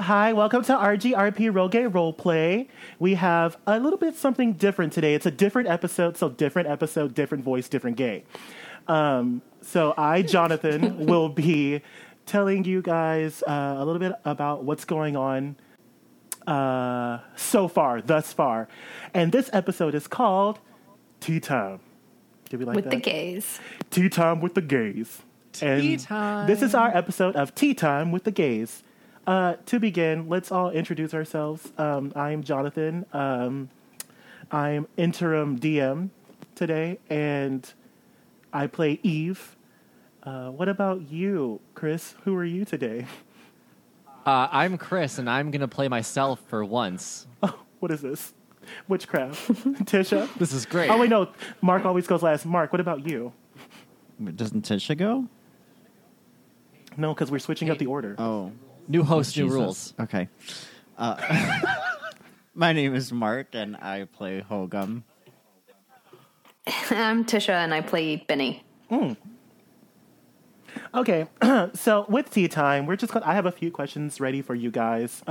Hi, welcome to RGRP Rogue Roleplay. We have a little bit something different today. It's a different episode, so different episode, different voice, different game. So I, Jonathan, will be telling you guys a little bit about what's going on thus far. And this episode is called Tea Time. Did we like with that? The gays. Tea Time with the gays. Tea Time. This is our episode of Tea Time with the gays. To begin, let's all introduce ourselves. I'm Jonathan. I'm interim DM today, and I play Eve. What about you, Chris? Who are you today? I'm Chris, and I'm going to play myself for once. Oh, what is this? Witchcraft. Tisha? This is great. Oh, wait, no. Mark always goes last. Mark, what about you? Doesn't Tisha go? No, because we're switching up the order. Oh. New host, new rules. Okay. My name is Mark, and I play Hogum. I'm Tisha, and I play Benny. Mm. Okay, so with Tea Time, I have a few questions ready for you guys,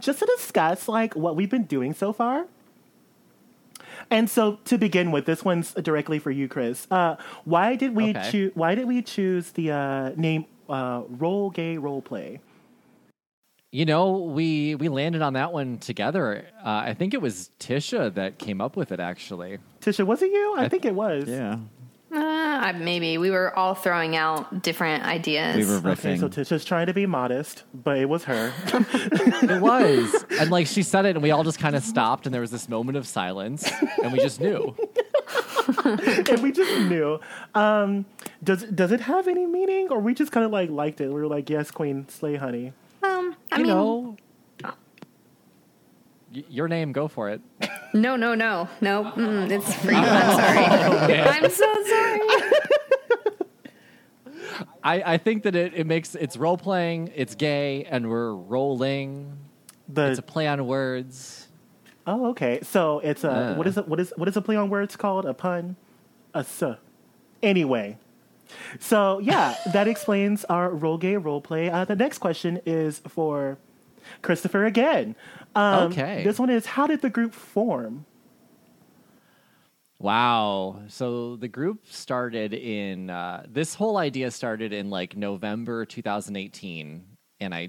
just to discuss, what we've been doing so far. And so, to begin with, this one's directly for you, Chris. Why did we choose the name Roll Gay Role Play? You know, we landed on that one together. I think it was Tisha that came up with it, actually. Tisha, was it you? I think it was. Yeah. Maybe. We were all throwing out different ideas. We were riffing. Okay, so Tisha's trying to be modest, but it was her. It was. And she said it, and we all just kind of stopped, and there was this moment of silence, and we just knew. And we just knew. Does it have any meaning? Or we just kind of liked it. We were like, yes, queen, slay honey. Your name, go for it. No. It's free. I'm sorry. Okay. I'm so sorry. I think that it makes... It's role-playing, it's gay, and we're rolling. It's a play on words. Oh, okay. So it's a... What is a play on words called? A pun? Anyway. So, yeah, that explains our role gay role play. The next question is for Christopher again. Okay. This one is, how did the group form? Wow. So the group started in, this whole idea started in November 2018. And I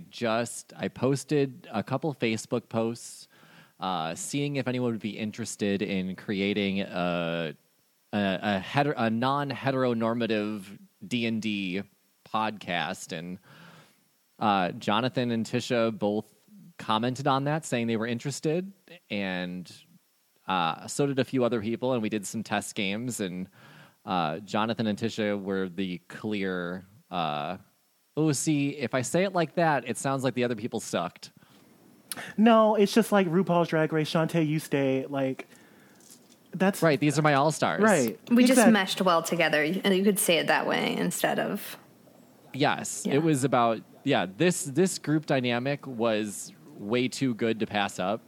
posted a couple Facebook posts, seeing if anyone would be interested in creating a non-heteronormative D&D podcast. And Jonathan and Tisha both commented on that, saying they were interested, and so did a few other people, and we did some test games, and Jonathan and Tisha were the clear see, if I say it like that, it sounds like the other people sucked. No, it's just like RuPaul's Drag Race, Shantae, you stay, that's right, these are my all-stars. Right. We just meshed well together, and you could say it that way instead of... Yes, yeah. It was about... Yeah, this group dynamic was way too good to pass up.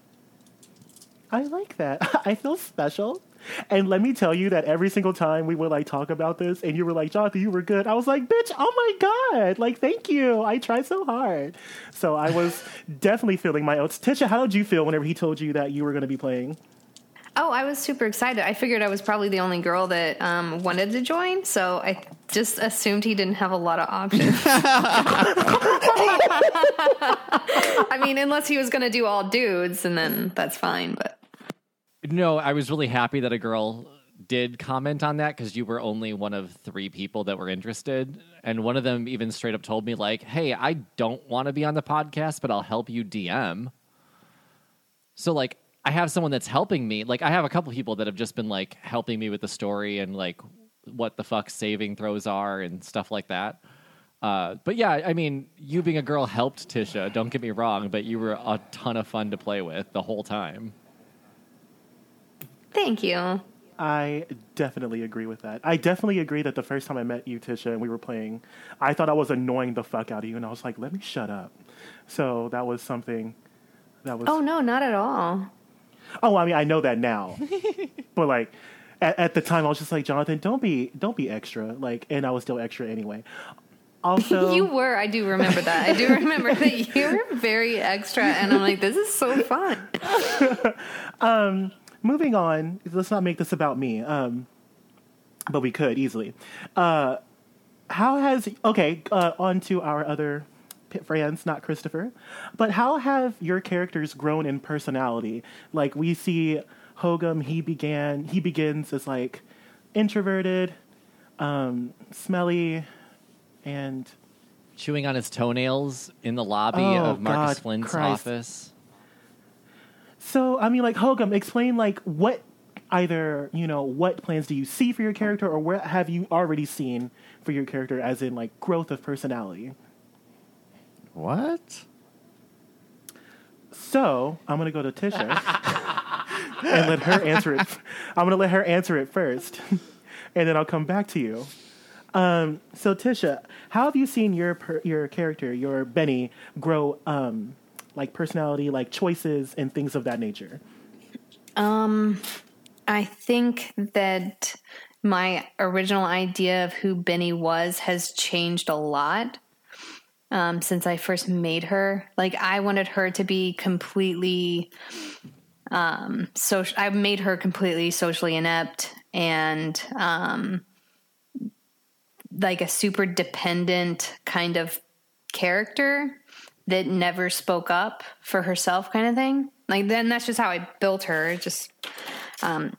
I like that. I feel special. And let me tell you that every single time we would talk about this, and you were like, Jonathan, you were good. I was like, bitch, oh my God. Thank you. I tried so hard. So I was definitely feeling my oats. Tisha, how did you feel whenever he told you that you were going to be playing? Oh, I was super excited. I figured I was probably the only girl that wanted to join, so I just assumed he didn't have a lot of options. I mean, unless he was going to do all dudes, and then that's fine. But no, I was really happy that a girl did comment on that, because you were only one of three people that were interested, and one of them even straight up told me, hey, I don't want to be on the podcast, but I'll help you DM. So, I have someone that's helping me. I have a couple people that have just been helping me with the story and what the fuck saving throws are and stuff like that. But yeah, I mean, you being a girl helped Tisha. Don't get me wrong, but you were a ton of fun to play with the whole time. Thank you. I definitely agree with that. I definitely agree that the first time I met you, Tisha, and we were playing, I thought I was annoying the fuck out of you, and I was like, let me shut up. So that was something that was... Oh, no, not at all. Oh, I mean, I know that now, but at the time, I was just Jonathan, don't be extra, and I was still extra anyway. Also, you were. I do remember that. I do remember that you were very extra, and I'm like, this is so fun. Moving on. Let's not make this about me. But we could easily. On to our other friends, not Christopher. But how have your characters grown in personality? Like, we see Hogum, he begins as like introverted, smelly, and chewing on his toenails in the lobby of Marcus Flint's office. So, I mean, like, Hogum, explain, like, what either, you know, what plans do you see for your character, or what have you already seen for your character as in, like, growth of personality? What? So, I'm going to go to Tisha and let her answer it. I'm going to let her answer it first, and then I'll come back to you. So Tisha, how have you seen your character, your Benny, grow, like personality, like choices and things of that nature? I think that my original idea of who Benny was has changed a lot, since I first made her. Like, I wanted her to be completely, I made her completely socially inept and, like a super dependent kind of character that never spoke up for herself kind of thing. Like, then that's just how I built her. Just,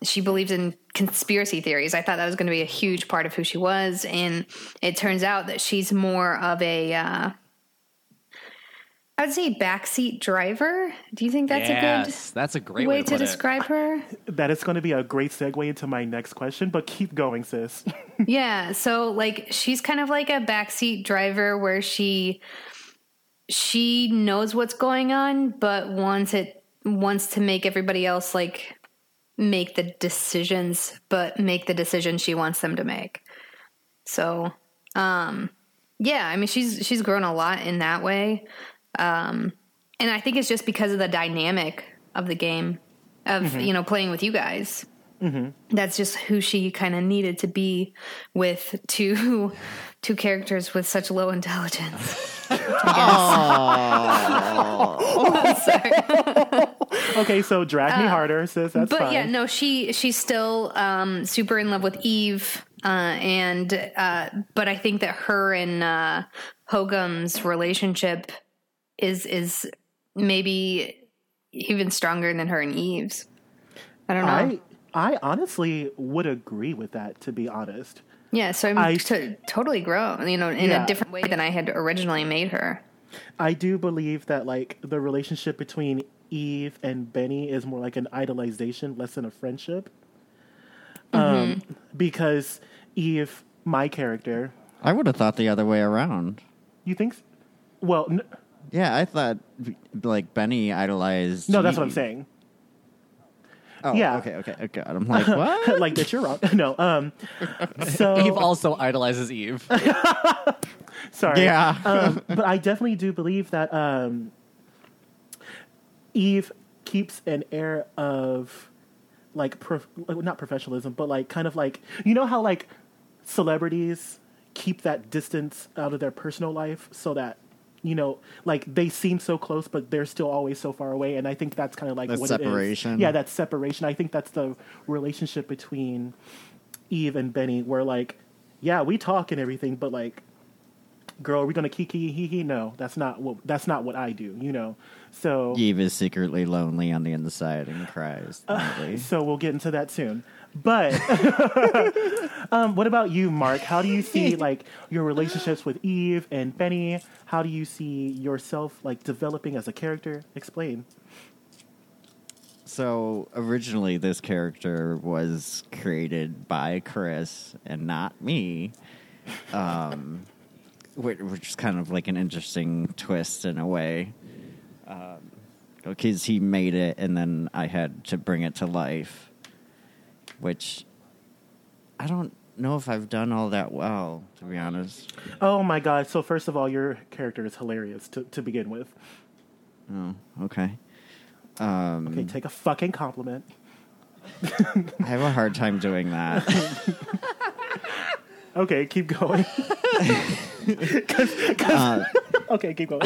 she believed in conspiracy theories. I thought that was going to be a huge part of who she was. And it turns out that she's more of a, I would say backseat driver. Do you think that's that's a great way to describe her? That is going to be a great segue into my next question, but keep going, sis. Yeah. So, like, she's kind of like a backseat driver where she knows what's going on, but wants to make everybody else, like, make the decisions she wants them to make. So, yeah, I mean, she's grown a lot in that way. And I think it's just because of the dynamic of the game of, you know, playing with you guys. Mm-hmm. That's just who she kind of needed to be with two characters with such low intelligence. Okay, so drag me harder, sis. That's fine. But yeah, no, she's still super in love with Eve. But I think that her and Hogum's relationship is maybe even stronger than her and Eve's. I don't know. I honestly would agree with that, to be honest. Yeah, so I totally grow, you know, in a different way than I had originally made her. I do believe that, like, the relationship between Eve and Benny is more like an idolization, less than a friendship. Because Eve, my character... I would have thought the other way around. You think so? Well... Yeah, I thought, like, Benny idolized... No, that's what I'm saying. Oh, yeah. Okay. God, I'm like, what? Like, that you're wrong. No, so... Eve also idolizes Eve. Sorry. Yeah. But I definitely do believe that Eve keeps an air of, like, not professionalism, but, like, kind of, like... You know how, like, celebrities keep that distance out of their personal life so that, you know, like, they seem so close, but they're still always so far away. And I think that's kind of like what separation. It is. Yeah, that's separation. I think that's the relationship between Eve and Benny, where, like, yeah, we talk and everything, but, like, girl, are we gonna kiki hee hee? No, that's not what I do, you know. So Eve is secretly lonely on the inside and cries. So we'll get into that soon. But what about you, Mark? How do you see, like, your relationships with Eve and Benny? How do you see yourself, like, developing as a character? Explain. So originally this character was created by Chris and not me, which is kind of like an interesting twist in a way. Because he made it and then I had to bring it to life. Which I don't know if I've done all that well, to be honest. Oh, my God. So, first of all, your character is hilarious to begin with. Oh, okay. Okay, take a fucking compliment. I have a hard time doing that. Okay, keep going. Okay, keep going.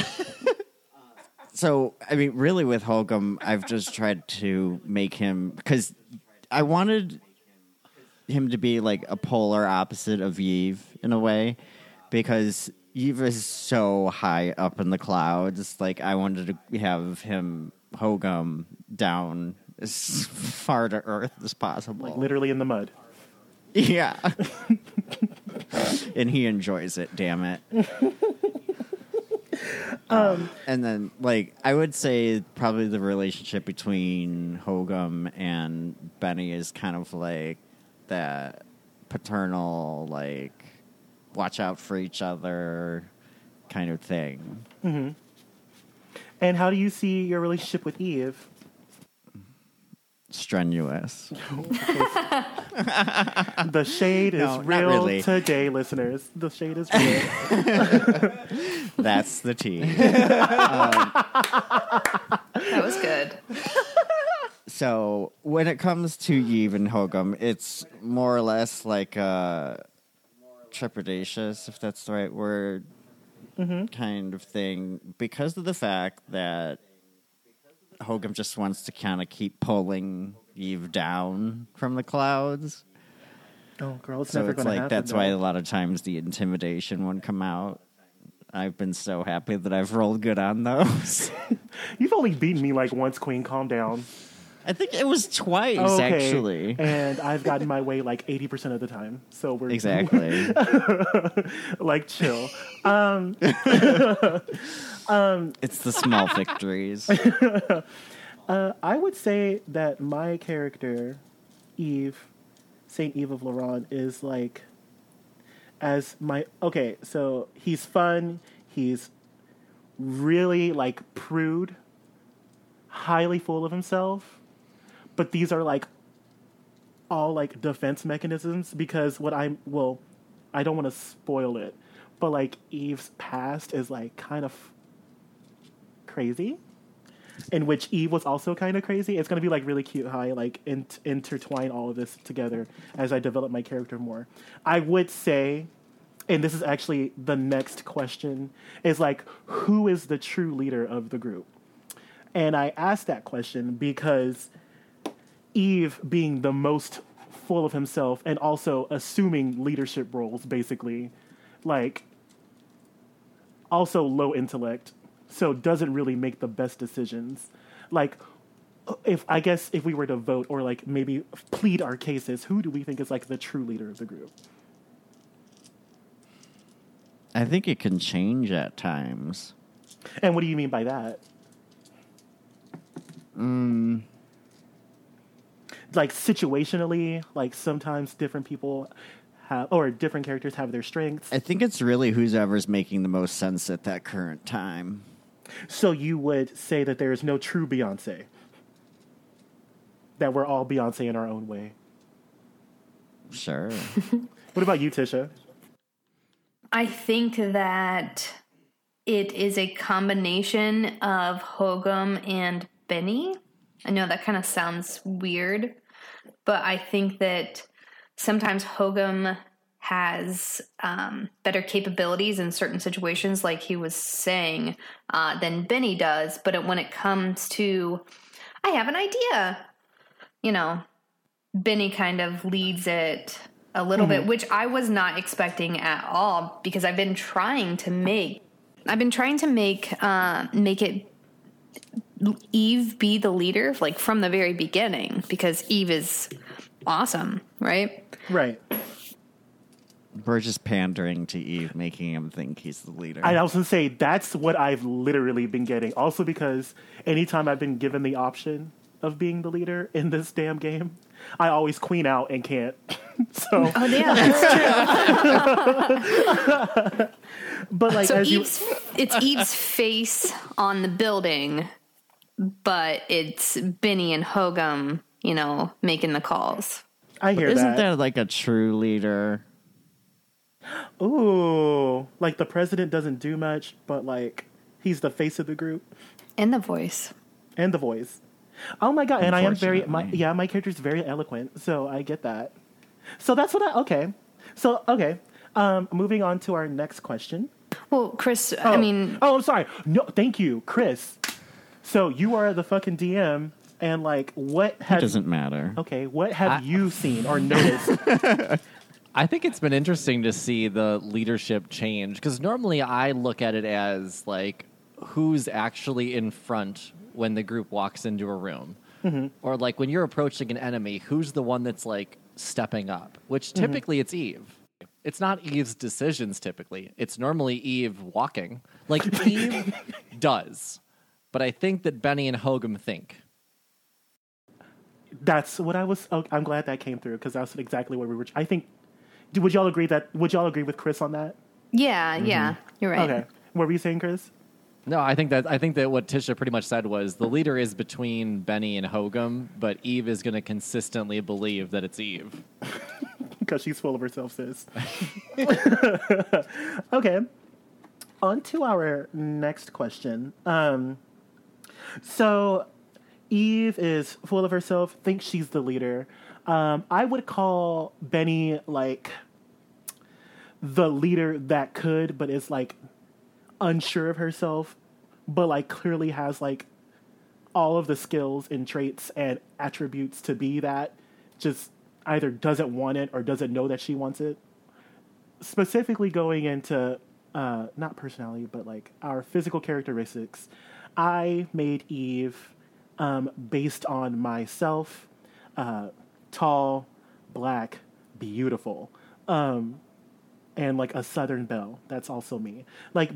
So, I mean, really with Hogum, I've just tried to make him... Because I wanted him to be, like, a polar opposite of Eve, in a way. Because Eve is so high up in the clouds. Like, I wanted to have him, Hogum, down as far to Earth as possible. Like, literally in the mud. Yeah. And he enjoys it, damn it. And then, like, I would say probably the relationship between Hogum and Benny is kind of like that paternal, like, watch out for each other kind of thing. Mm-hmm. And how do you see your relationship with Eve? Strenuous. The shade is real really. Today, listeners. The shade is real. That's the tea. That was good. So when it comes to Eve and Hogum, it's more or less like a trepidatious, if that's the right word, kind of thing, because of the fact that Hogum just wants to kind of keep pulling Eve down from the clouds. Oh, girl, it's so never going to happen. So it's like that's why a lot of times the intimidation won't come out. I've been so happy that I've rolled good on those. You've only beaten me like once, Queen. Calm down. I think it was twice, actually. And I've gotten my way like 80% of the time. So we're... Exactly. Like, chill. It's the small victories. I would say that my character, Eve, Saint Eve of Laurent, is like... As my... Okay, so he's fun. He's really, like, prude. Highly full of himself. But these are, like, all, like, defense mechanisms because what I'm, well, I don't want to spoil it, but, like, Eve's past is, like, kind of crazy, in which Eve was also kind of crazy. It's going to be, like, really cute how I, like, intertwine all of this together as I develop my character more. I would say, and this is actually the next question, is, like, who is the true leader of the group? And I asked that question because... Eve being the most full of himself and also assuming leadership roles, basically, like, also low intellect, so doesn't really make the best decisions. Like, if we were to vote or, like, maybe plead our cases, who do we think is, like, the true leader of the group? I think it can change at times. And what do you mean by that? Like, situationally, like, sometimes different people have, or different characters have their strengths. I think it's really whoever's making the most sense at that current time. So you would say that there is no true Beyonce? That we're all Beyonce in our own way? Sure. What about you, Tisha? I think that it is a combination of Hogum and Benny. I know that kind of sounds weird, but I think that sometimes Hogum has better capabilities in certain situations, like he was saying, than Benny does. But when it comes to, I have an idea, you know, Benny kind of leads it a little bit, which I was not expecting at all because I've been trying to make, make it Eve be the leader, like, from the very beginning, because Eve is awesome, right? Right. We're just pandering to Eve, making him think he's the leader. I also say that's what I've literally been getting. Also because anytime I've been given the option of being the leader in this damn game, I always queen out and can't. So. Oh, yeah, that's true. But, like, so as it's Eve's face on the building... But it's Benny and Hogum, you know, making the calls. I hear that. Isn't there like a true leader? Ooh, like the president doesn't do much, but like he's the face of the group. And the voice. Oh my God. And I am my character's very eloquent. So I get that. So that's what I, okay. Moving on to our next question. Well, Chris, I mean... Oh, I'm sorry. No, thank you, Chris. So you are the fucking DM, and like, what have... It doesn't matter. Okay, what have you seen or noticed? I think it's been interesting to see the leadership change, because normally I look at it as, like, who's actually in front when the group walks into a room. Mm-hmm. Or, like, when you're approaching an enemy, who's the one that's, like, stepping up? Which typically it's Eve. It's not Eve's decisions, typically. It's normally Eve walking. Like, Eve does. But I think that Benny and Hogum think. That's what I was... Oh, I'm glad that came through, because that's exactly what we were... I think... Would y'all agree that... Would y'all agree with Chris on that? Yeah, mm-hmm. Yeah. You're right. Okay. What were you saying, Chris? No, I think that what Tisha pretty much said was the leader is between Benny and Hogum, but Eve is going to consistently believe that it's Eve. Because she's full of herself, sis. Okay. On to our next question. So Eve is full of herself, thinks she's the leader. I would call Benny, like, the leader that could, but is, like, unsure of herself, but, like, clearly has, like, all of the skills and traits and attributes to be that, just either doesn't want it or doesn't know that she wants it. Specifically going into, not personality, but, like, our physical characteristics, I made Eve based on myself, tall, black, beautiful, and, like, a Southern belle. That's also me. Like,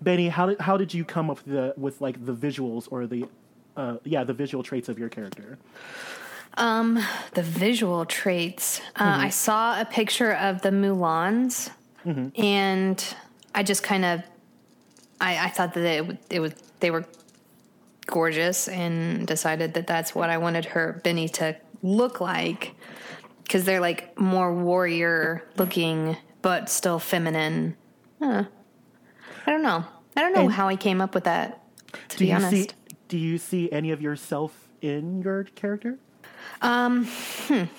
Benny, how did you come up with like the visuals or the visual traits of your character? The visual traits. Mm-hmm. I saw a picture of the Mulans, mm-hmm. and I just kind of I thought that they were gorgeous, and decided that that's what I wanted her Benny to look like, because they're like more warrior looking, but still feminine. Huh. I don't know and how I came up with that, to be honest. Do you see any of yourself in your character? I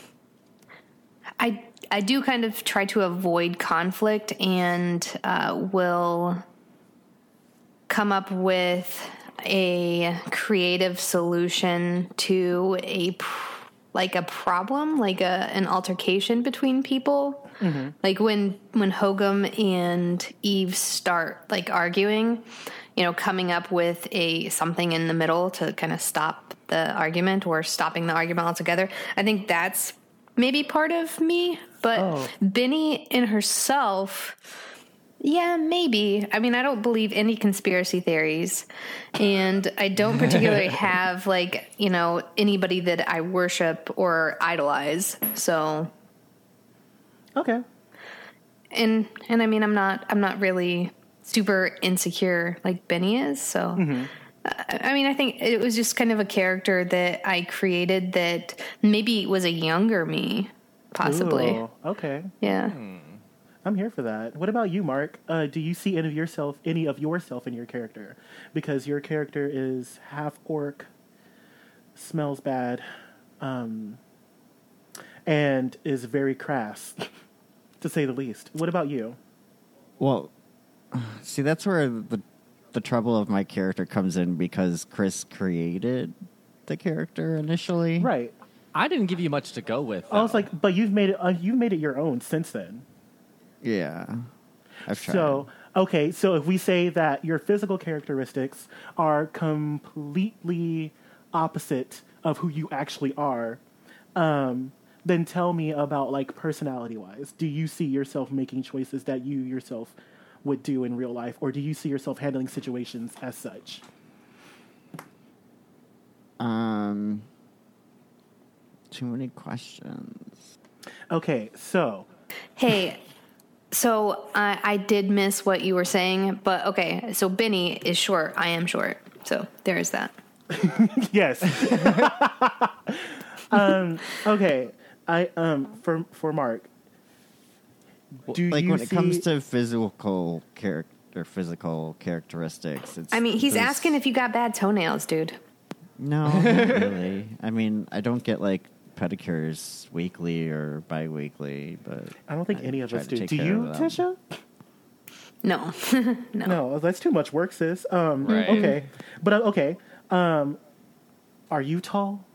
do kind of try to avoid conflict, and will come up with a creative solution to a problem, like an altercation between people. Mm-hmm. Like when Hogum and Eve start like arguing, you know, coming up with something in the middle to kind of stop the argument, or stopping the argument altogether. I think that's maybe part of me, but Benny in herself, yeah, maybe. I mean, I don't believe any conspiracy theories, and I don't particularly have like, you know, anybody that I worship or idolize. So okay. And I mean, I'm not really super insecure like Benny is. So, mm-hmm. I mean, I think it was just kind of a character that I created that maybe was a younger me, possibly. Ooh, okay. Yeah. I'm here for that. What about you, Mark? Do you see any of yourself in your character? Because your character is half orc, smells bad, and is very crass, to say the least. What about you? Well, see, that's where the trouble of my character comes in, because Chris created the character initially. Right. I didn't give you much to go with, though. I was like, but you've made it your own since then. Yeah, I've tried. So, okay, so if we say that your physical characteristics are completely opposite of who you actually are, then tell me about, like, personality-wise. Do you see yourself making choices that you yourself would do in real life, or do you see yourself handling situations as such? Too many questions. Okay, so... Hey... So I did miss what you were saying, but okay. So Benny is short. I am short. So there is that. Yes. Okay. For Mark. Do like you when see... it comes to physical characteristics? It's, I mean, he's asking if you got bad toenails, dude. No, not really. I mean, I don't get like pedicures weekly or bi-weekly, but I don't think any of us do. Do you, Tisha? No. No, that's too much work, sis. Right. Okay. But okay. Are you tall,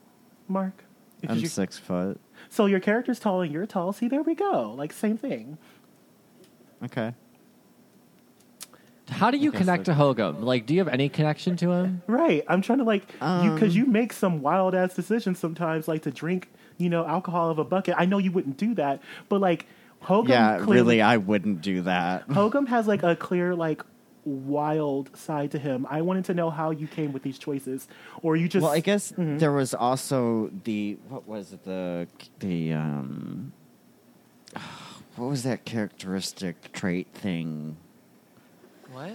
Mark? Because I'm 6 foot. So your character's tall and you're tall. See, there we go. Like, same thing. Okay. How do you connect to Hogum? Like, do you have any connection to him? Right. I'm trying to, like, because you make some wild-ass decisions sometimes, like, to drink, you know, alcohol of a bucket. I know you wouldn't do that, but, like, Hogum... Yeah, clearly, really, I wouldn't do that. Hogum has, like, a clear, like, wild side to him. I wanted to know how you came with these choices, or you just... Well, I guess there was also the... What was it? What was that characteristic trait thing? What?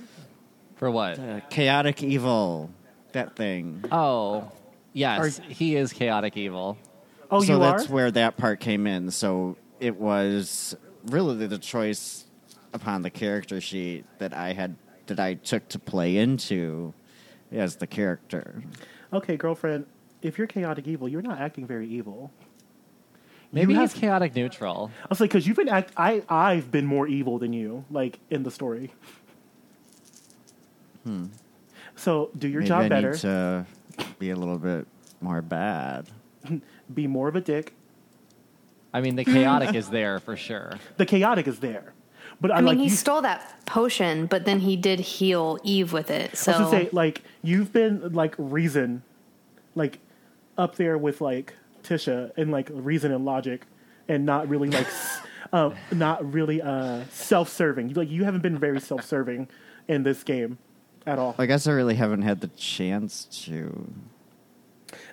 For what? Chaotic evil. That thing. Oh, yes. He is chaotic evil. Oh, so you are? So that's where that part came in. So it was really the choice upon the character sheet that I took to play into as the character. Okay, girlfriend, if you're chaotic evil, you're not acting very evil. Maybe he's chaotic neutral. I was like, because you've been I've been more evil than you, like, in the story. So do your job better. Maybe I need to be a little bit more bad. Be more of a dick. I mean, the chaotic is there for sure. The chaotic is there. But I mean, like, he stole that potion, but then he did heal Eve with it. So I was going to say, like, you've been, like, reason, like, up there with, like, Tisha and, like, reason and logic and not really, like, self-serving. Like, you haven't been very self-serving in this game. At all. I guess I really haven't had the chance to.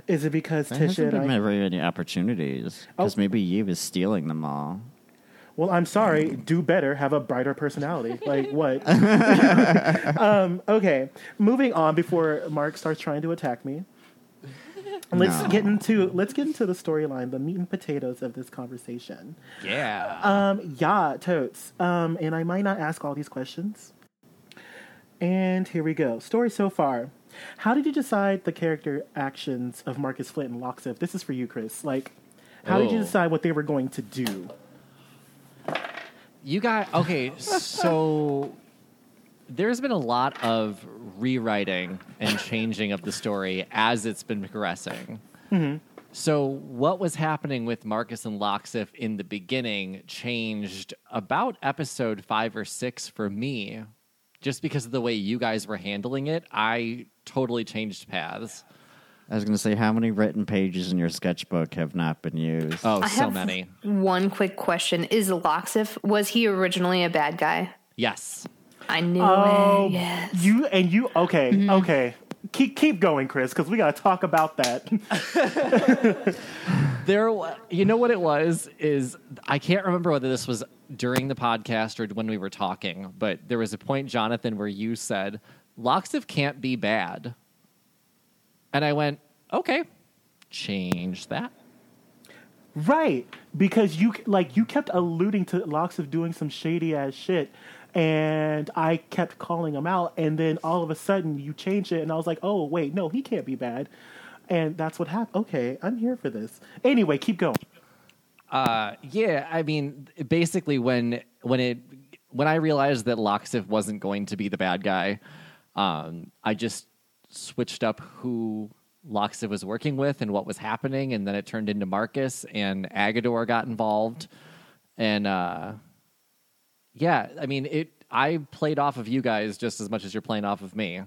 Is it because Tisha hasn't been very many opportunities? Because maybe Eve is stealing them all. Well, I'm sorry. Do better. Have a brighter personality. Like, what? Okay. Moving on before Mark starts trying to attack me. Let's get into the storyline, the meat and potatoes of this conversation. Yeah. Yeah, totes. And I might not ask all these questions. And here we go. Story so far. How did you decide the character actions of Marcus Flint and Loxif? This is for you, Chris. Like, how did you decide what they were going to do? So there's been a lot of rewriting and changing of the story as it's been progressing. Mm-hmm. So what was happening with Marcus and Loxif in the beginning changed about episode 5 or 6 for me. Just because of the way you guys were handling it, I totally changed paths. I was going to say, how many written pages in your sketchbook have not been used? Oh, so many. One quick question. Is Loxif, was he originally a bad guy? Yes. I knew it. Yes. Okay, mm-hmm. Okay. Keep going, Chris, because we got to talk about that. You know what it was, is I can't remember whether this was during the podcast or when we were talking, but there was a point, Jonathan, where you said, Loxif can't be bad. And I went, okay, change that. Right. Because you kept alluding to Loxif doing some shady ass shit. And I kept calling him out. And then all of a sudden you changed it. And I was like, oh, wait, no, he can't be bad. And that's what happened. Okay, I'm here for this. Anyway, keep going. Yeah, I mean, basically when I realized that Loxif wasn't going to be the bad guy, I just switched up who Loxif was working with and what was happening, and then it turned into Marcus, and Agador got involved, and yeah, I mean, I played off of you guys just as much as you're playing off of me.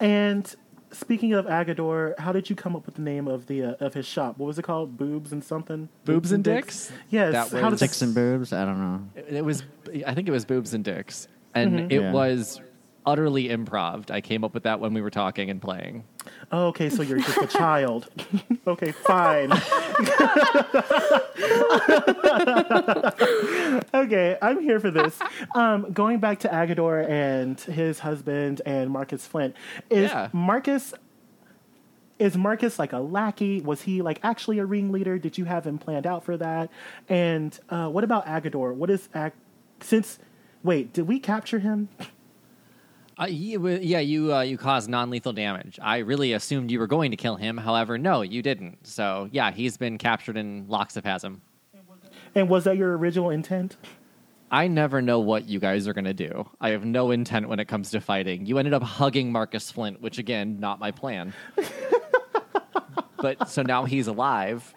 And speaking of Agador, how did you come up with the name of the of his shop? What was it called? Boobs and something? Boobs and Dicks? Yes. How does Dicks and Boobs? I don't know. I think it was Boobs and Dicks. And it was utterly improv. I came up with that when we were talking and playing. Oh, okay, so you're just a child. Okay, fine. Okay, I'm here for this. Going back to Agador and his husband and Marcus Flint, is Marcus like a lackey? Was he like actually a ringleader? Did you have him planned out for that? And what about Agador? Wait, did we capture him? You caused non-lethal damage. I really assumed you were going to kill him. However, no, you didn't. So, yeah, he's been captured in Loxifasm. And was that your original intent? I never know what you guys are going to do. I have no intent when it comes to fighting. You ended up hugging Marcus Flint, which, again, not my plan. But so now he's alive.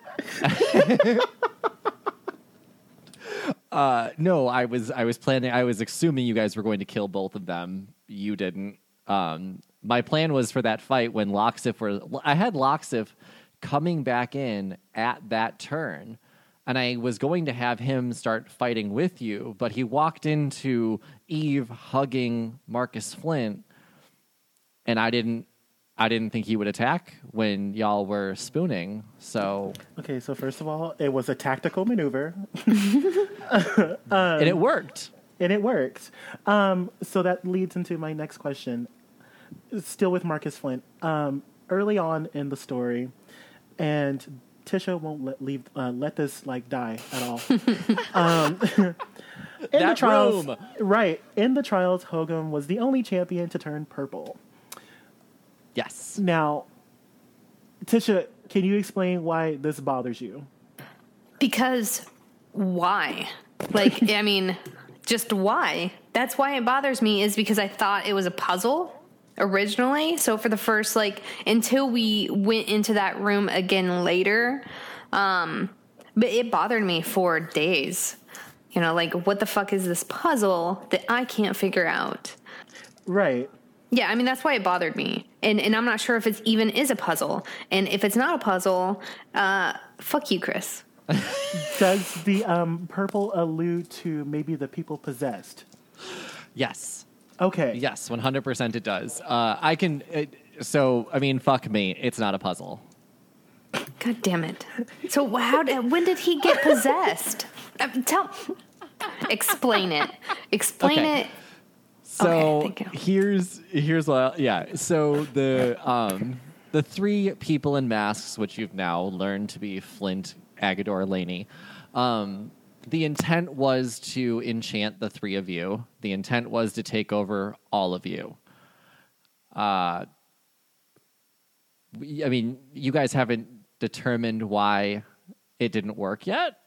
No, I was planning. I was assuming you guys were going to kill both of them. You didn't. My plan was for that fight when I had Loxif coming back in at that turn, and I was going to have him start fighting with you, but he walked into Eve hugging Marcus Flint, and I didn't think he would attack when y'all were spooning, so... Okay, so first of all, it was a tactical maneuver. And it worked. So that leads into my next question. Still with Marcus Flint. Early on in the story, and Tisha won't let this, die at all. In the trials, room! Right. In the trials, Hogum was the only champion to turn purple. Yes. Now, Tisha, can you explain why this bothers you? Because why? I mean, just why? That's why it bothers me, is because I thought it was a puzzle originally. So for the first, until we went into that room again later, but it bothered me for days. What the fuck is this puzzle that I can't figure out? Right. Yeah, I mean, that's why it bothered me. And I'm not sure if it even is a puzzle. And if it's not a puzzle, fuck you, Chris. Does the purple allude to maybe the people possessed? Yes. Okay. Yes, 100% it does. Fuck me. It's not a puzzle. God damn it. So when did he get possessed? Explain it. Explain it. So So the three people in masks, which you've now learned to be Flint, Agador, Lainey, the intent was to enchant the three of you. The intent was to take over all of you. You guys haven't determined why it didn't work yet.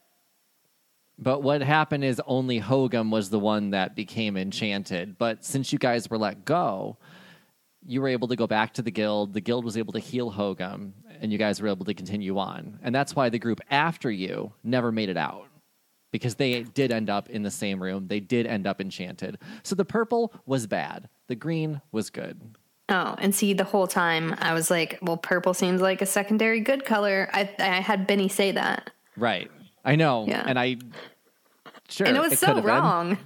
But what happened is only Hogum was the one that became enchanted. But since you guys were let go, you were able to go back to the guild. The guild was able to heal Hogum, and you guys were able to continue on. And that's why the group after you never made it out, because they did end up in the same room. They did end up enchanted. So the purple was bad. The green was good. Oh, and see, the whole time I was like, well, purple seems like a secondary good color. I had Benny say that. Right. I know, yeah. And it was so wrong.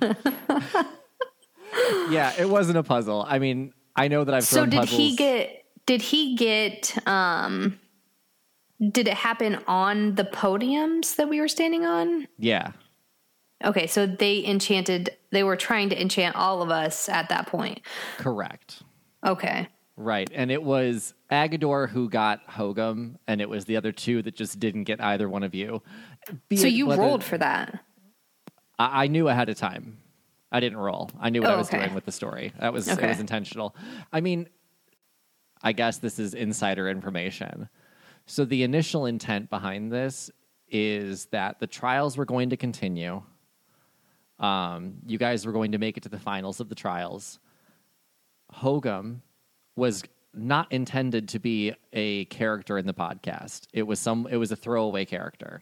Yeah, it wasn't a puzzle. I mean, I know that I've thrown puzzles. So did it happen on the podiums that we were standing on? Yeah. Okay, so they were trying to enchant all of us at that point. Correct. Okay. Right, and it was Agador who got Hogum, and it was the other two that just didn't get either one of you. Rolled for that. I knew ahead of time. I didn't roll. I knew what I was doing with the story. That was It was intentional. I mean, I guess this is insider information. So the initial intent behind this is that the trials were going to continue. You guys were going to make it to the finals of the trials. Hogum was not intended to be a character in the podcast. It was a throwaway character.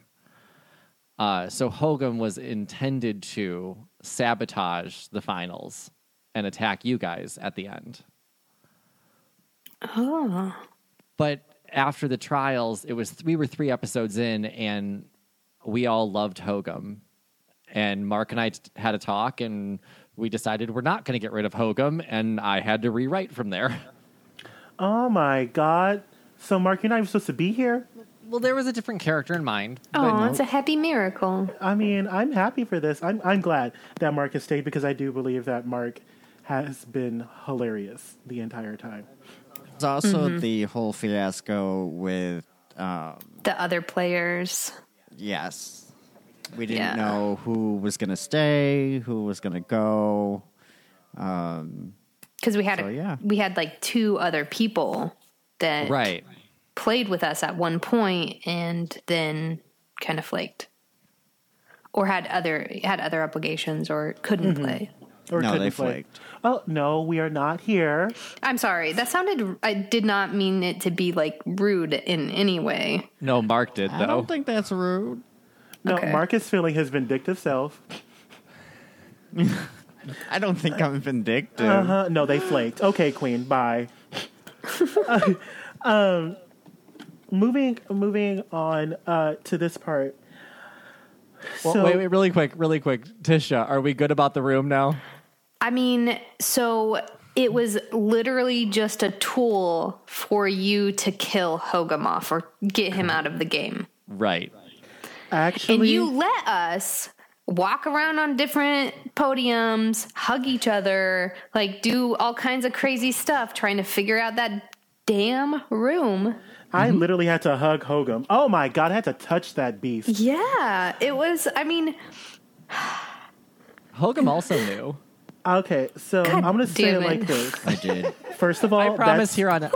So Hogum was intended to sabotage the finals and attack you guys at the end. Oh. But after the trials, we were 3 episodes in, and we all loved Hogum. And Mark and I had a talk, and we decided we're not going to get rid of Hogum, and I had to rewrite from there. Oh, my God. So, Mark, you're not even supposed to be here? Well, there was a different character in mind. Oh, it's a happy miracle. I mean, I'm happy for this. I'm glad that Mark has stayed, because I do believe that Mark has been hilarious the entire time. It's also the whole fiasco with... the other players. Yes. We didn't know who was going to stay, who was going to go. Because we had we had like two other people that played with us at one point and then kind of flaked or had other obligations or couldn't play. Or no, they flaked. Oh, no, we are not here. I'm sorry. That sounded... I did not mean it to be, like, rude in any way. No, Mark did, though. I don't think that's rude. No, okay. Mark is feeling his vindictive self. I don't think I'm vindictive. Uh-huh. No, they flaked. Okay, queen, bye. Moving on to this part. Well, so, wait, really quick. Tisha, are we good about the room now? I mean, so it was literally just a tool for you to kill Hogum off or get him out of the game. Right. Actually, and you let us walk around on different podiums, hug each other, like do all kinds of crazy stuff trying to figure out that damn room. I literally had to hug Hogum. Oh my God, I had to touch that beast. Yeah, it was, I mean... Hogum also knew. Okay, so God, I'm going to say it like this. I did. First of all, I promise here on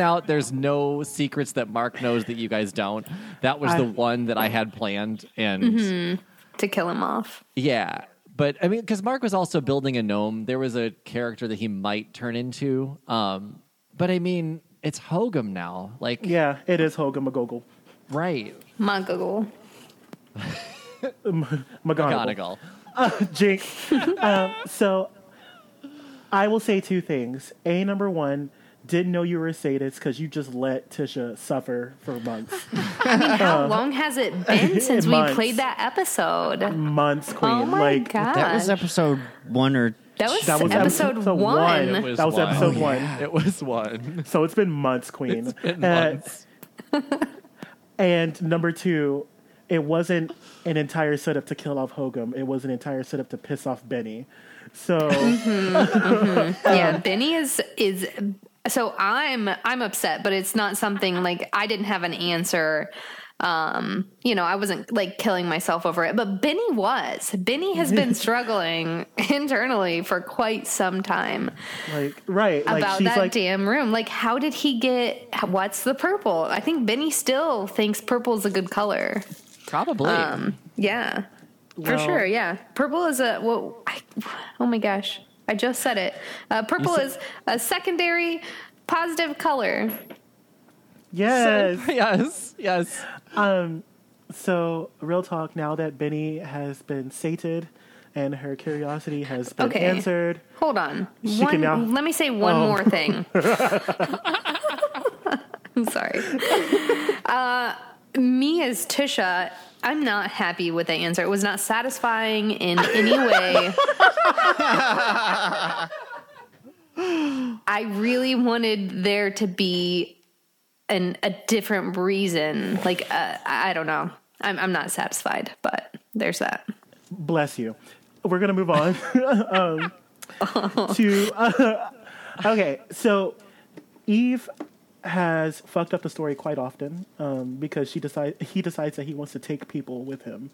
out, there's no secrets that Mark knows that you guys don't. That was the one that I had planned. And to kill him off. Yeah, but I mean, because Mark was also building a gnome. There was a character that he might turn into. But I mean... It's Hogum now. Like, yeah, it is Hogum McGoggle. Right. McGoggle. McGonagall. Jinx. So I will say two things. A, number one, didn't know you were a sadist because you just let Tisha suffer for months. I mean, how long has it been since we played that episode? Months, queen. Oh, my God. That was episode one or two. That was episode one. It was one. So it's been months, queen. It's been months. And number two, it wasn't an entire setup to kill off Hogum. It was an entire setup to piss off Benny. So yeah, Benny is. So I'm upset, but it's not something like I didn't have an answer. You know, I wasn't like killing myself over it, but Benny was. Benny has been struggling internally for quite some time. Like, right. About like she's that like, damn room. Like, how did he get, what's the purple? I think Benny still thinks purple is a good color. Probably. Yeah, well, for sure. Yeah. Purple is oh my gosh. I just said it. Purple is a secondary positive color. Yes. Yes. So, real talk, now that Benny has been sated and her curiosity has been answered. Hold on. Let me say one more thing. I'm sorry. Me as Tisha, I'm not happy with the answer. It was not satisfying in any way. I really wanted there to be... And a different reason, like I don't know, I'm not satisfied, but there's that. Bless you. We're gonna move on to okay. So Eve has fucked up the story quite often because he decides that he wants to take people with him.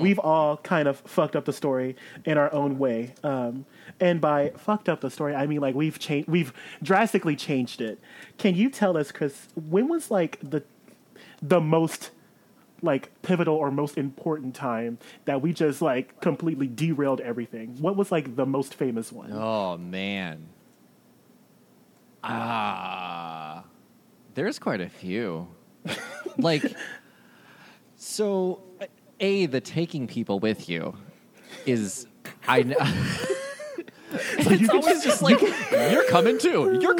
We've all kind of fucked up the story in our own way. And by fucked up the story, I mean, like, we've drastically changed it. Can you tell us, Chris, when was, like, the most, like, pivotal or most important time that we just, like, completely derailed everything? What was, like, the most famous one? Oh, man. There's quite a few. Like, so... the taking people with you is, I know. It's always just like, you're coming too. You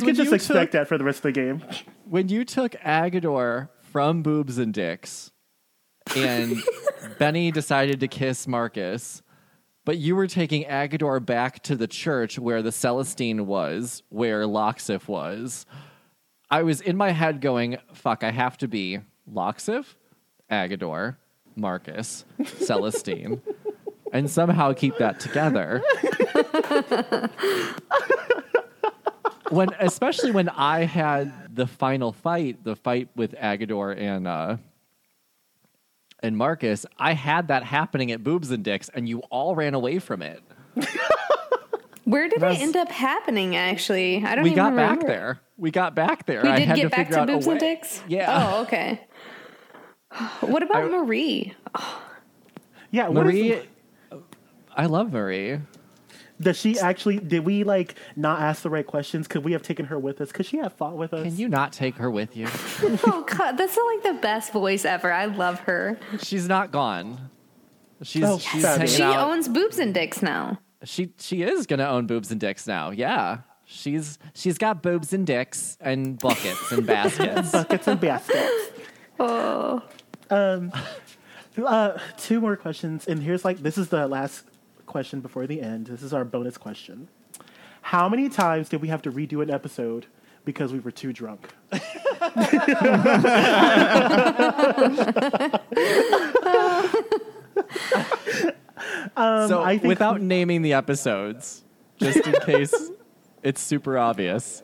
can just expect that for the rest of the game. When you took Agador from Boobs and Dicks and Benny decided to kiss Marcus, but you were taking Agador back to the church where the Celestine was, where Loxif was, I was in my head going, fuck, I have to be Loxif, Agador, Marcus, Celestine, and somehow keep that together. Especially when I had the final fight with Agador and and Marcus, I had that happening at Boobs and Dicks, and you all ran away from it. Where did it end up happening, actually? I don't even remember. We got back there. We did get back to Boobs and Dicks? Yeah. Oh, okay. What about Marie? Yeah, Marie. I love Marie. Does she actually, did we like not ask the right questions? Could we have taken her with us? Could she have fought with us? Can you not take her with you? Oh God, that's like the best voice ever. I love her. She's not gone. She owns Boobs and Dicks now. She is going to own Boobs and Dicks now. Yeah. She's got boobs and dicks and buckets and baskets. Buckets and baskets. Oh. Two more questions. And here's this is the last question before the end. This is our bonus question. How many times did we have to redo an episode because we were too drunk? Without naming the episodes, just in case it's super obvious.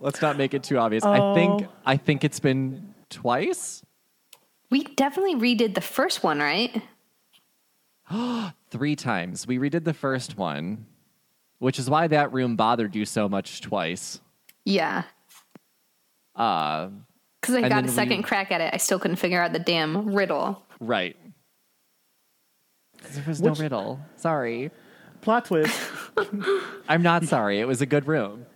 Let's not make it too obvious. I think it's been twice. We definitely redid the first one, right? 3 times. We redid the first one, which is why that room bothered you so much twice. Yeah. Because I got a second crack at it. I still couldn't figure out the damn riddle. Right. There was no riddle. Sorry. Plot twist. I'm not sorry. It was a good room.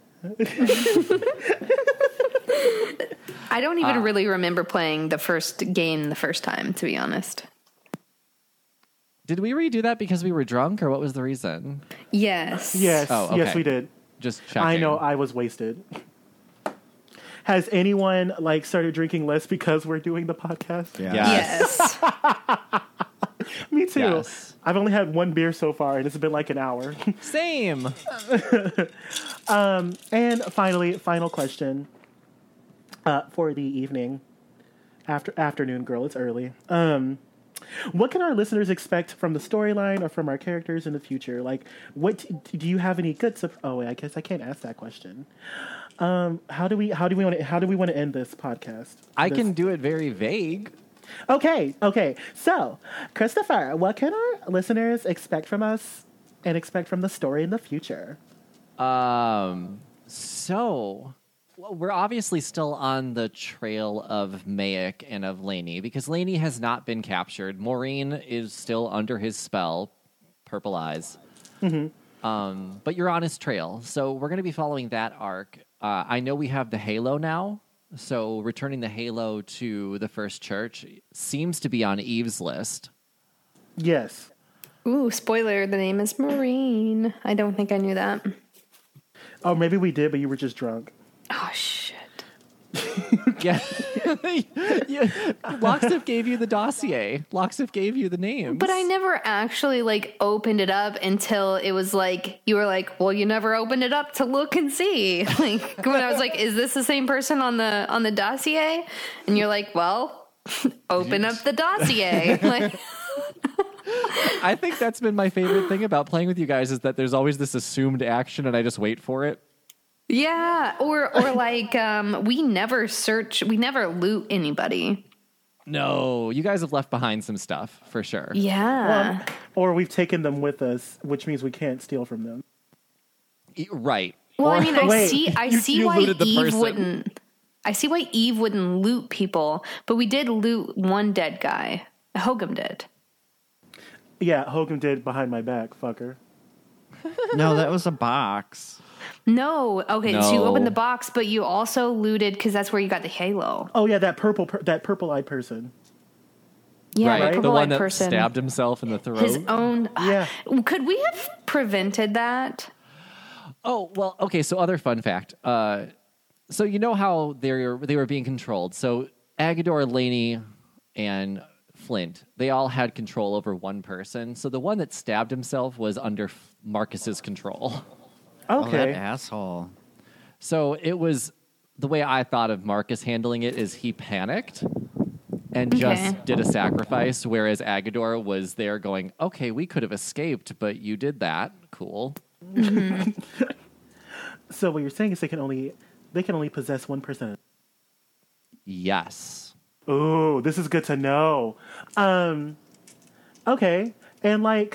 I don't even really remember playing the first game the first time, to be honest. Did we redo that because we were drunk, or what was the reason? Yes. Yes. Oh, okay. Yes, we did. Just checking. I know I was wasted. Has anyone started drinking less because we're doing the podcast? Yeah. Yes. Me too. Yes. I've only had 1 beer so far, and it's been an hour. Same. And finally, final question for the evening. Afternoon, girl. It's early. What can our listeners expect from the storyline or from our characters in the future? What do you have any good? I guess I can't ask that question. How do we want to end this podcast? I can do it very vague. Okay. So, Christopher, what can our listeners expect from us and expect from the story in the future? We're obviously still on the trail of Mayak and of Lainey, because Lainey has not been captured. Maureen is still under his spell, Purple Eyes. Mm-hmm. But you're on his trail, so we're going to be following that arc. I know we have the Halo now, so returning the Halo to the first church seems to be on Eve's list. Yes. Ooh, spoiler, the name is Maureen. I don't think I knew that. Oh, maybe we did, but you were just drunk. Oh, shit. Yeah. Loxif gave you the dossier. Loxif gave you the names. But I never actually, opened it up until it was you were well, you never opened it up to look and see. When I was is this the same person on the dossier? And you're well, open up the dossier. I think that's been my favorite thing about playing with you guys is that there's always this assumed action and I just wait for it. Yeah, or we never search, we never loot anybody. No, you guys have left behind some stuff, for sure. Yeah. Or we've taken them with us, which means we can't steal from them. Right. Well, I see why Eve wouldn't loot people, but we did loot one dead guy. Hogum did. Yeah, Hogum did behind my back, fucker. No, that was a box. No. Okay, no. So you opened the box, but you also looted because that's where you got the Halo. Oh yeah, that purple-eyed person. Yeah, right. The purple-eyed that person stabbed himself in the throat. His own. Yeah. Could we have prevented that? Oh well. Okay. So other fun fact. So you know how they were being controlled. So Agador, Lainey, and Flint, they all had control over one person. So the one that stabbed himself was under Marcus's control. Okay. Oh, that asshole. So it was the way I thought of Marcus handling it is he panicked and just did a sacrifice, whereas Agador was there going, okay, we could have escaped, but you did that. Cool. Mm-hmm. So what you're saying is they can only possess one person. Yes. Ooh, this is good to know. Okay. And,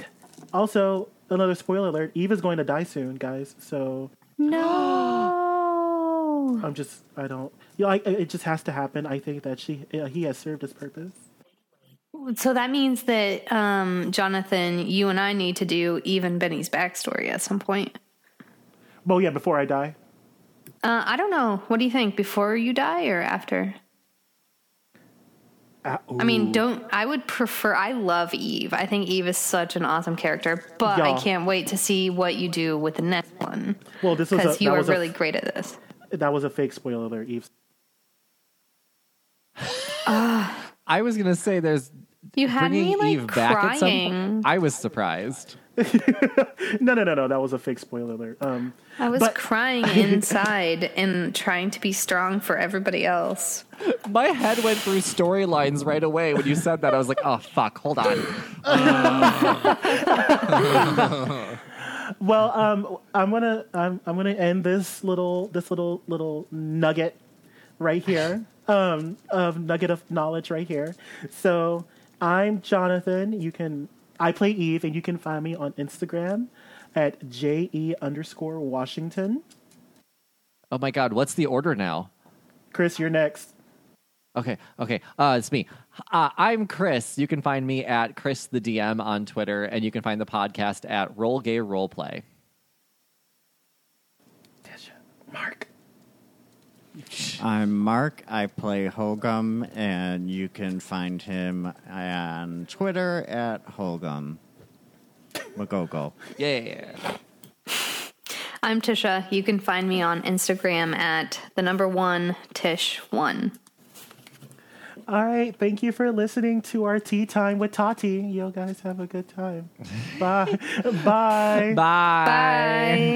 also, another spoiler alert, Eve is going to die soon, guys, so... No! It just has to happen. I think that he has served his purpose. So that means that, Jonathan, you and I need to do even Benny's backstory at some point. Well, yeah, before I die. I don't know. What do you think? Before you die or after? I love Eve. I think Eve is such an awesome character, but yeah. I can't wait to see what you do with the next one. Well, this was because you were really great at this. That was a fake spoiler alert, Eve. I was going to say you had me Eve back at some point. I was surprised. No. That was a fake spoiler alert. I was crying inside and trying to be strong for everybody else. My head went through storylines right away when you said that. I was like, oh, fuck, hold on. Well, I'm gonna end this little nugget right here, of nugget of knowledge right here. So I'm Jonathan. I play Eve, and you can find me on Instagram at JE_Washington. Oh, my God. What's the order now? Chris, you're next. Okay. It's me. I'm Chris. You can find me at Chris the DM on Twitter, and you can find the podcast at Roll Gay Roleplay. Mark. I'm Mark. I play Hogum, and you can find him on Twitter at Hogum McGoggle. Yeah. I'm Tisha. You can find me on Instagram at 1Tish1. All right. Thank you for listening to our tea time with Tati. You guys have a good time. Bye. Bye. Bye. Bye.